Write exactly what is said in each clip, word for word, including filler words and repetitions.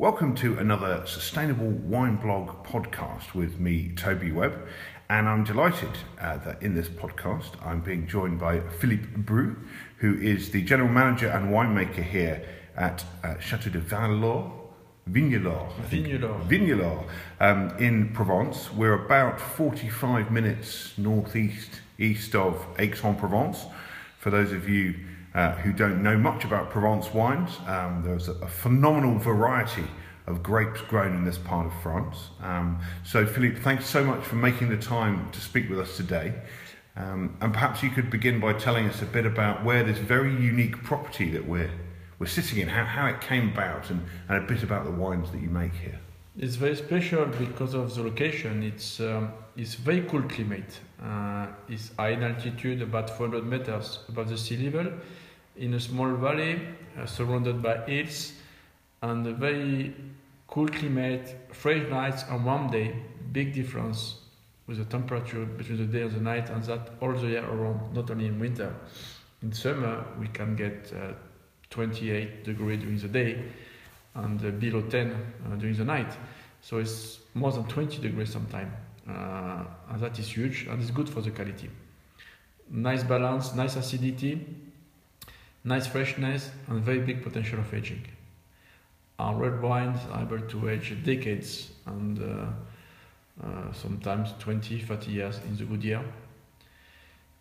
Welcome to another Sustainable Wine Blog podcast with me, Toby Webb, and I'm delighted uh, that in this podcast I'm being joined by Philippe Bru, who is the General Manager and winemaker here at uh, Chateau de Vignelaure, Vignelaure, Vignelaure. Vignelaure um, in Provence. We're about forty-five minutes northeast east of Aix-en-Provence. For those of you uh, who don't know much about Provence wines, um, there's a, a phenomenal variety of grapes grown in this part of France. Um, so Philippe, thanks so much for making the time to speak with us today. Um, and perhaps you could begin by telling us a bit about where this very unique property that we're we're sitting in, how, how it came about, and, and a bit about the wines that you make here. It's very special because of the location. It's um, it's very cool climate. Uh, it's high in altitude, about four hundred meters above the sea level, in a small valley uh, surrounded by hills, and a very cool climate, fresh nights and warm day, big difference with the temperature between the day and the night, and that all the year around, not only in winter. In summer, we can get uh, twenty-eight degrees during the day and uh, below ten uh, during the night. So it's more than twenty degrees sometimes. Uh, and that is huge, and it's good for the quality. Nice balance, nice acidity, nice freshness, and very big potential of aging. Our red wines are able to age decades, and uh, uh, sometimes twenty, thirty years in the good year.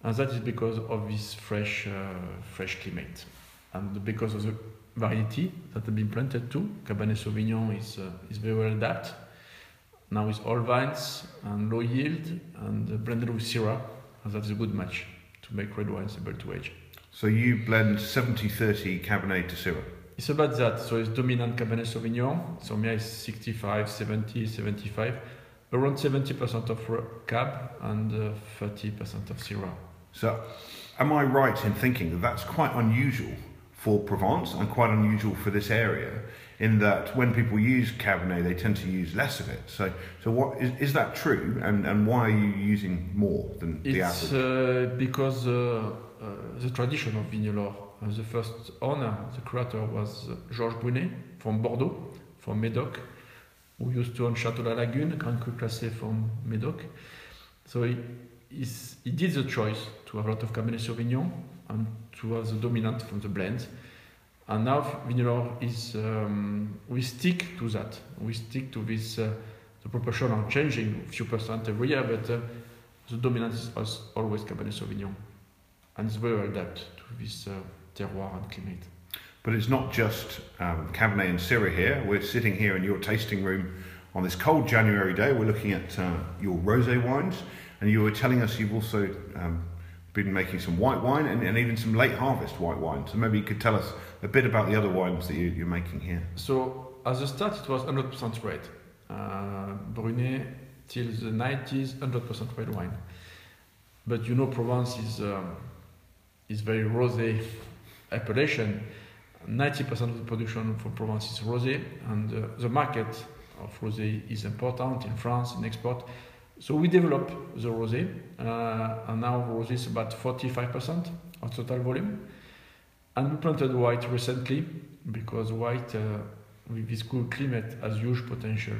And that is because of this fresh, uh, fresh climate. And because of the variety that have been planted too, Cabernet Sauvignon is uh, is very well adapted. Now it's all vines and low yield and blended with Syrah, and that's a good match to make red wines able to age. So you blend seventy thirty Cabernet to Syrah? It's about that, so it's dominant Cabernet Sauvignon, Sauvignon is sixty-five, seventy, seventy-five, around seventy percent of Cab and uh, thirty percent of Syrah. So am I right in thinking that that's quite unusual for Provence and quite unusual for this area, in that when people use Cabernet they tend to use less of it? So so what is, is that true, and, and why are you using more than it's, the average? It's uh, because uh, uh, the tradition of Vignelaure, uh, the first owner, the creator was uh, Georges Brunet from Bordeaux, from Médoc, who used to own Chateau la Lagune, Grand Cru Classé from Médoc. So he, he did the choice to have a lot of Cabernet Sauvignon and to have the dominant from the blend. And now Vignelaure is, um, we stick to that. We stick to this, uh, the proportion are changing a few percent every year, but uh, the dominant is always Cabernet Sauvignon. And it's very well adapted to this uh, terroir and climate. But it's not just um, Cabernet and Syrah here. We're sitting here in your tasting room on this cold January day. We're looking at uh, your rosé wines, and you were telling us you've also um, been making some white wine and, and even some late harvest white wine. So maybe you could tell us a bit about the other wines that you, you're making here. So as a start, it was one hundred percent red. Uh, Brunet till the nineties, one hundred percent red wine. But you know, Provence is um, is very rosé appellation. ninety percent of the production for Provence is rosé, and uh, the market of rosé is important in France in export. So we develop the rosé, uh, and now rosé is about forty-five percent of total volume. And we planted white recently, because white, uh, with this cool climate, has huge potential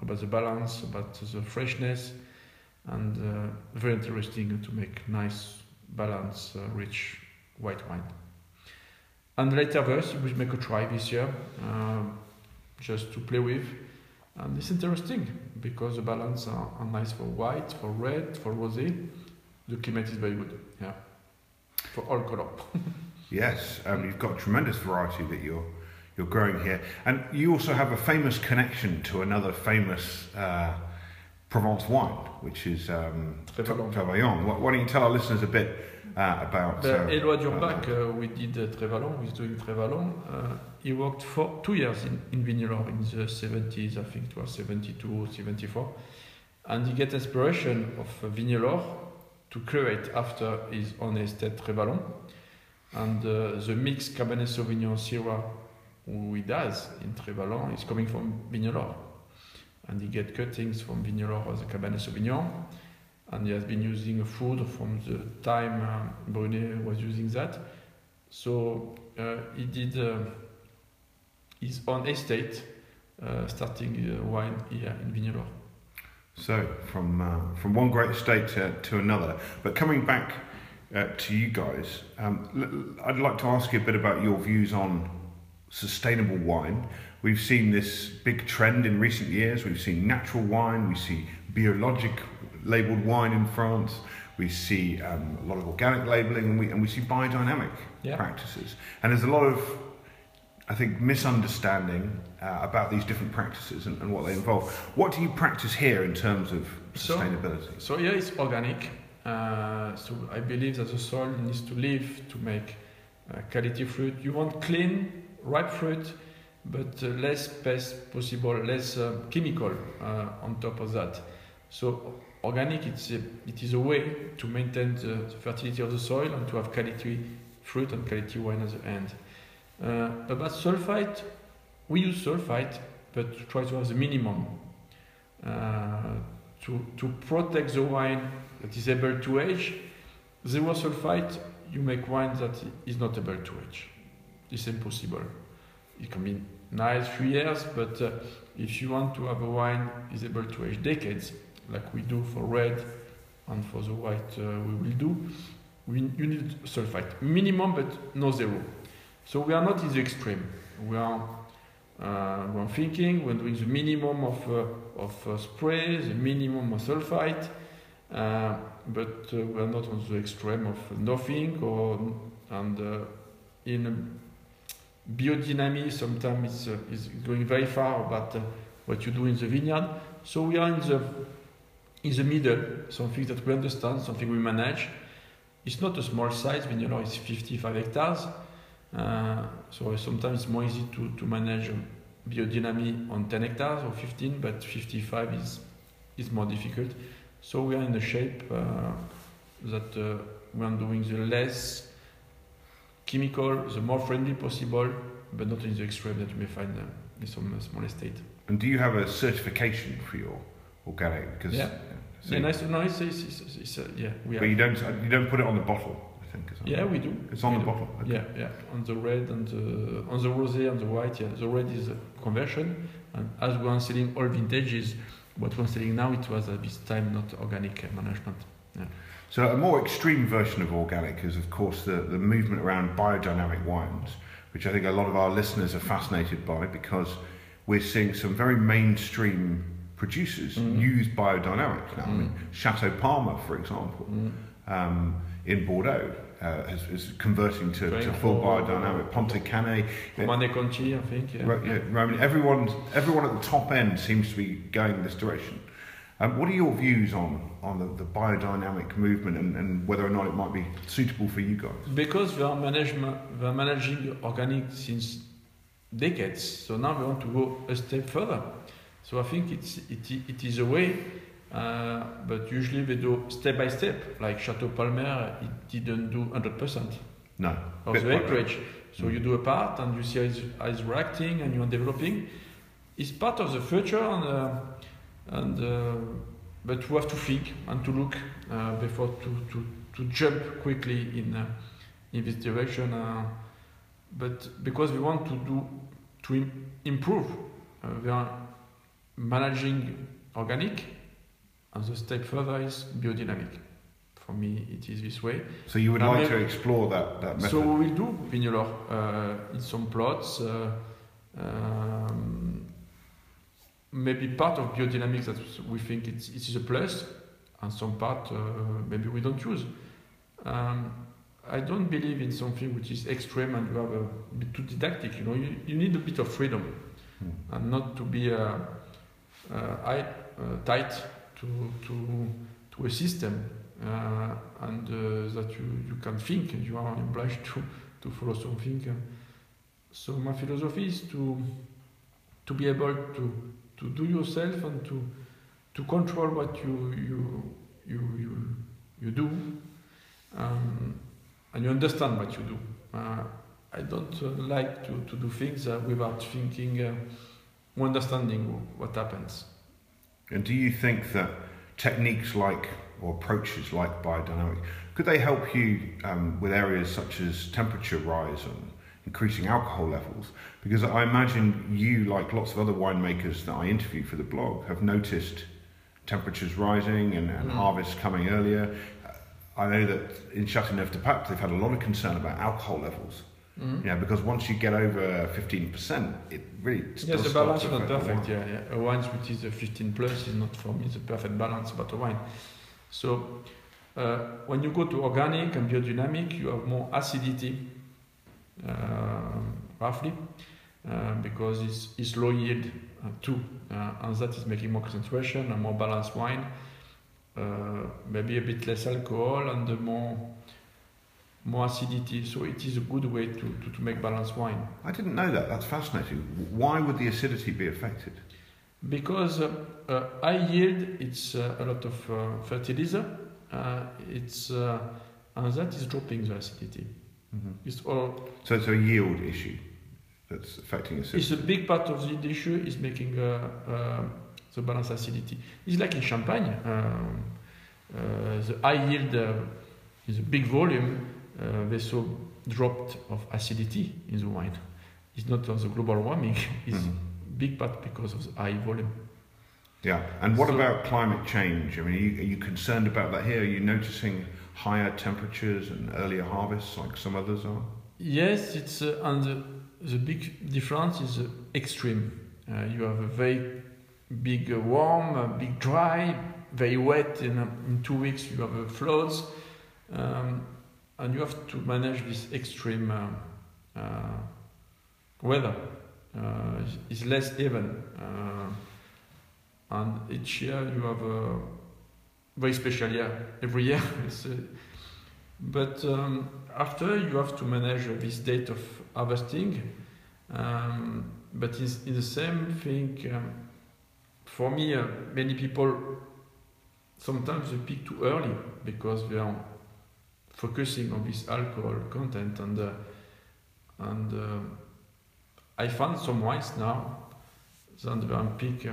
about the balance, about the freshness, and uh, very interesting to make nice, balanced, uh, rich white wine. And late harvest, we make a try this year, uh, just to play with. And it's interesting because the balance are, are nice for white, for red, for rosé. The climate is very good, yeah, for all color. Yes, um, you've got a tremendous variety that you're you're growing here, and you also have a famous connection to another famous uh, Provence wine, which is um, Trévallon. Why, why don't you tell our listeners a bit uh, about uh, Eloi Durpac? Uh, uh, we did uh, Trévallon. He's doing Trévallon. Uh, He worked for two years in, in Vignelaure in the seventies, I think it was seventy-two, seventy-four. And he got inspiration of Vignelaure to create after his own estate Trévallon. And uh, the mix Cabernet Sauvignon Syrah who he does in Trévallon is coming from Vignelaure. And he get cuttings from Vignelaure as a Cabernet Sauvignon. And he has been using a food from the time uh, Brunet was using that. So uh, he did... Uh, his own estate uh, starting uh, wine here in Vignelaure. So from uh, from one great estate to, to another, but coming back uh, to you guys, um, I'd like to ask you a bit about your views on sustainable wine. We've seen this big trend in recent years. We've seen natural wine, we see biologic labelled wine in France, we see um, a lot of organic labelling, and we, and we see biodynamic yeah. practices. And there's a lot of, I think, misunderstanding uh, about these different practices and, and what they involve. What do you practice here in terms of sustainability? So, so here it's organic. Uh, so I believe that the soil needs to live to make uh, quality fruit. You want clean, ripe fruit, but uh, less pest possible, less uh, chemical uh, on top of that. So organic, it's a, it is a way to maintain the fertility of the soil and to have quality fruit and quality wine at the end. Uh, about sulfite, we use sulfite, but to try to have the minimum uh, to, to protect the wine that is able to age. Zero sulfite, you make wine that is not able to age. It's impossible. It can be nice few years, but uh, if you want to have a wine is able to age decades, like we do for red and for the white, uh, we will do. We, you need sulfite minimum, but no zero. So we are not in the extreme. We are, uh, we are thinking we're doing the minimum of uh, of uh, spray, the minimum of sulfite, uh, but uh, we are not on the extreme of nothing or and uh, in. Biodynamic sometimes uh, is going very far about uh, what you do in the vineyard. So we are in the in the middle, something that we understand, something we manage. It's not a small size. Vignelaure is fifty-five hectares, uh, so sometimes it's more easy to, to manage biodynamic on ten hectares or fifteen, but fifty-five is is more difficult. So we are in a shape uh, that uh, we are doing the less chemical, the more friendly possible, but not in the extreme that you may find uh, in some uh, small estate. And do you have a certification for your organic? Because yeah, yeah, nice. No, it's, it's, it's, it's uh, yeah. We but have. you don't you don't put it on the bottle, I think. Yeah, we do. It's on we the do. bottle. Okay. Yeah, yeah. On the red and the, on the rosé and the white. Yeah, the red is a conversion, and as we are selling all vintages, what we're selling now, it was at this time not organic management. Yeah. So a more extreme version of organic is, of course, the, the movement around biodynamic wines, which I think a lot of our listeners are fascinated by, because we're seeing some very mainstream producers mm. use biodynamics now. Mm. I mean, Chateau Palmer, for example, mm. um, in Bordeaux, uh, is, is converting to, to full biodynamic. Pontet-Canet, Romanée-Conti, I think. Yeah. Ro- yeah, Roman, everyone, everyone at the top end seems to be going this direction. Um, what are your views on, on the, the biodynamic movement and, and whether or not it might be suitable for you guys? Because we are, manage, we are managing organic since decades, so now we want to go a step further. So I think it's, it, it is a way, uh, but usually we do step by step, like Chateau Palmer, it didn't do one hundred percent no, of the acreage. So mm. you do a part and you see how it's, how it's reacting and you are developing. It's part of the future. And, uh, And uh, but we have to think and to look uh, before to, to, to jump quickly in uh, in this direction. Uh, but because we want to do to im- improve, uh, we are managing organic, and the step further is biodynamic. For me, it is this way. So you would and like to explore that that method. So we will do Vignelaure uh, in some plots. Uh, um, Maybe part of biodynamics that we think it's, it is a plus, and some part uh, maybe we don't use. Um, I don't believe in something which is extreme and you have a bit too didactic. You know, you, you need a bit of freedom, mm. and not to be uh, uh, uh, tied to to to a system, uh, and uh, that you, you can think and you are obliged to to follow something. So my philosophy is to to be able to. to do yourself and to to control what you you you you, you do, um, and you understand what you do. Uh, I don't uh, like to, to do things uh, without thinking, uh, understanding what happens. And do you think that techniques like or approaches like biodynamics, could they help you um, with areas such as temperature rise and increasing alcohol levels, because I imagine you, like lots of other winemakers that I interview for the blog, have noticed temperatures rising and, and mm. harvests coming earlier. I know that in Chateauneuf-du-Pape they've had a lot of concern about alcohol levels. Mm. Yeah, because once you get over fifteen percent, it really does yeah, the balance is not perfect. Yeah, yeah, a wine which is a fifteen plus is not for me the perfect balance about a wine. So uh, when you go to organic and biodynamic, you have more acidity, uh, roughly, uh, because it's, it's low yield uh, too, uh, and that is making more concentration and more balanced wine. Uh, maybe a bit less alcohol and the more. more acidity, so it is a good way to, to, to make balanced wine. I didn't know that, that's fascinating. Why would the acidity be affected? Because uh, uh, high yield, it's uh, a lot of uh, fertilizer, uh, it's, uh, and that is dropping the acidity. Mm-hmm. It's all, so it's a yield issue that's affecting acidity? It's a big part of the issue is making uh, uh, the balanced acidity. It's like in Champagne, um, uh, the high yield uh, is a big volume, Uh, they saw dropped of acidity in the wine. It's not on the global warming, it's mm-hmm. big part because of the high volume. Yeah, and what so, about climate change? I mean, are you, are you concerned about that here? Are you noticing higher temperatures and earlier harvests like some others are? Yes, it's uh, and the, the big difference is uh, extreme. Uh, you have a very big uh, warm, a big dry, very wet. In, uh, in two weeks you have uh, floods. Um, And you have to manage this extreme uh, uh, weather. Uh, it's less even. Uh, and each year you have a very special year, every year. It's, uh, but um, after you have to manage this date of harvesting. Um, but it's, it's the same thing. Um, for me, uh, many people sometimes they pick too early because they are focusing on this alcohol content, and uh, and uh, I found some wines now that were picked uh,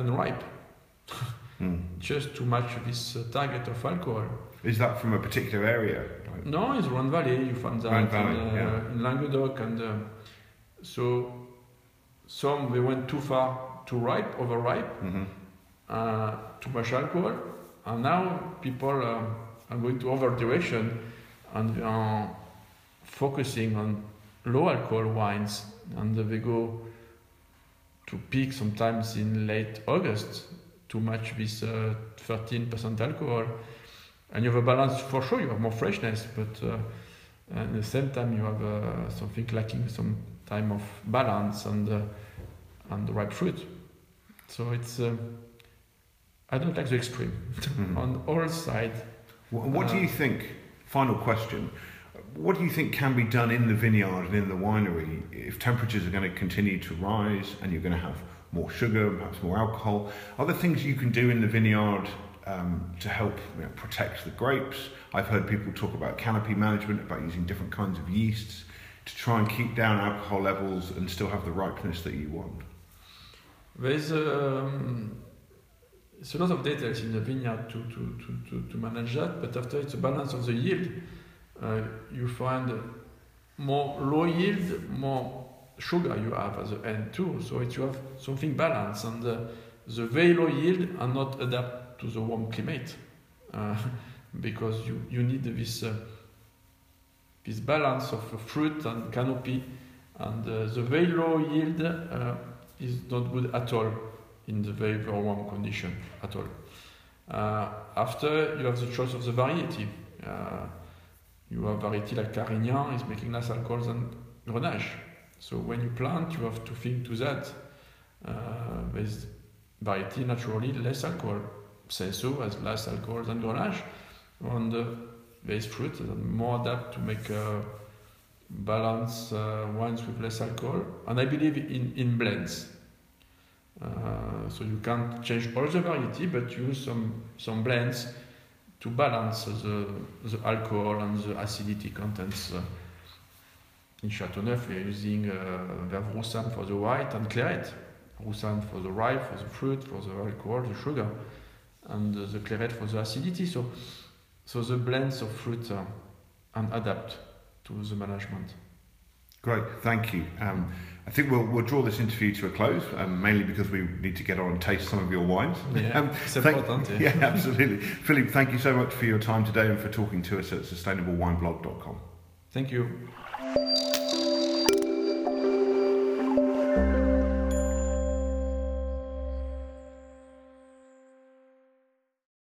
unripe, mm. just to match this uh, target of alcohol. Is that from a particular area? Like no, it's Rhone Valley. You found that Valley, in, uh, yeah. in Languedoc, and uh, so some they went too far, too ripe, overripe, mm-hmm. uh, too much alcohol, and now people. Uh, I'm going to over duration and uh, focusing on low alcohol wines, and they go to peak sometimes in late August to match this uh, thirteen percent alcohol, and you have a balance for sure. You have more freshness, but uh, at the same time you have uh, something lacking, some time of balance and uh, and the ripe fruit. So it's uh, I don't like the extreme mm-hmm. on all sides. What do you think, final question, what do you think can be done in the vineyard and in the winery if temperatures are going to continue to rise and you're going to have more sugar, perhaps more alcohol? Are there things you can do in the vineyard um, to help you know, protect the grapes? I've heard people talk about canopy management, about using different kinds of yeasts to try and keep down alcohol levels and still have the ripeness that you want. There's um It's a lot of details in the vineyard to, to, to, to manage that, but after it's a balance of the yield. Uh, you find more low yield, more sugar you have at the end too, so it, you have something balanced, and uh, the very low yield are not adapt to the warm climate, uh, because you, you need this, uh, this balance of fruit and canopy, and uh, the very low yield uh, is not good at all. In the very very warm condition at all. Uh, after you have the choice of the variety. Uh, you have variety like Carignan is making less alcohol than Grenache. So when you plant, you have to think to that. Uh, there's variety naturally less alcohol. Senso has less alcohol than Grenache, and uh, there's fruit that more adapt to make uh, balance uh, wines with less alcohol. And I believe in in blends. Uh, so you can't change all the variety, but use some some blends to balance the the alcohol and the acidity contents. Uh, in Chateauneuf, we are using uh, Roussanne for the white and Clairette. Roussanne for the ripe, for the fruit, for the alcohol, the sugar, and uh, the Clairette for the acidity. So, so the blends of fruit uh, and adapt to the management. Great, thank you. Um, I think we'll, we'll draw this interview to a close, um, mainly because we need to get on and taste some of your wines. Yeah, um, it's thank, important. Yeah, yeah, absolutely. Philippe, thank you so much for your time today and for talking to us at sustainable wine blog dot com. Thank you.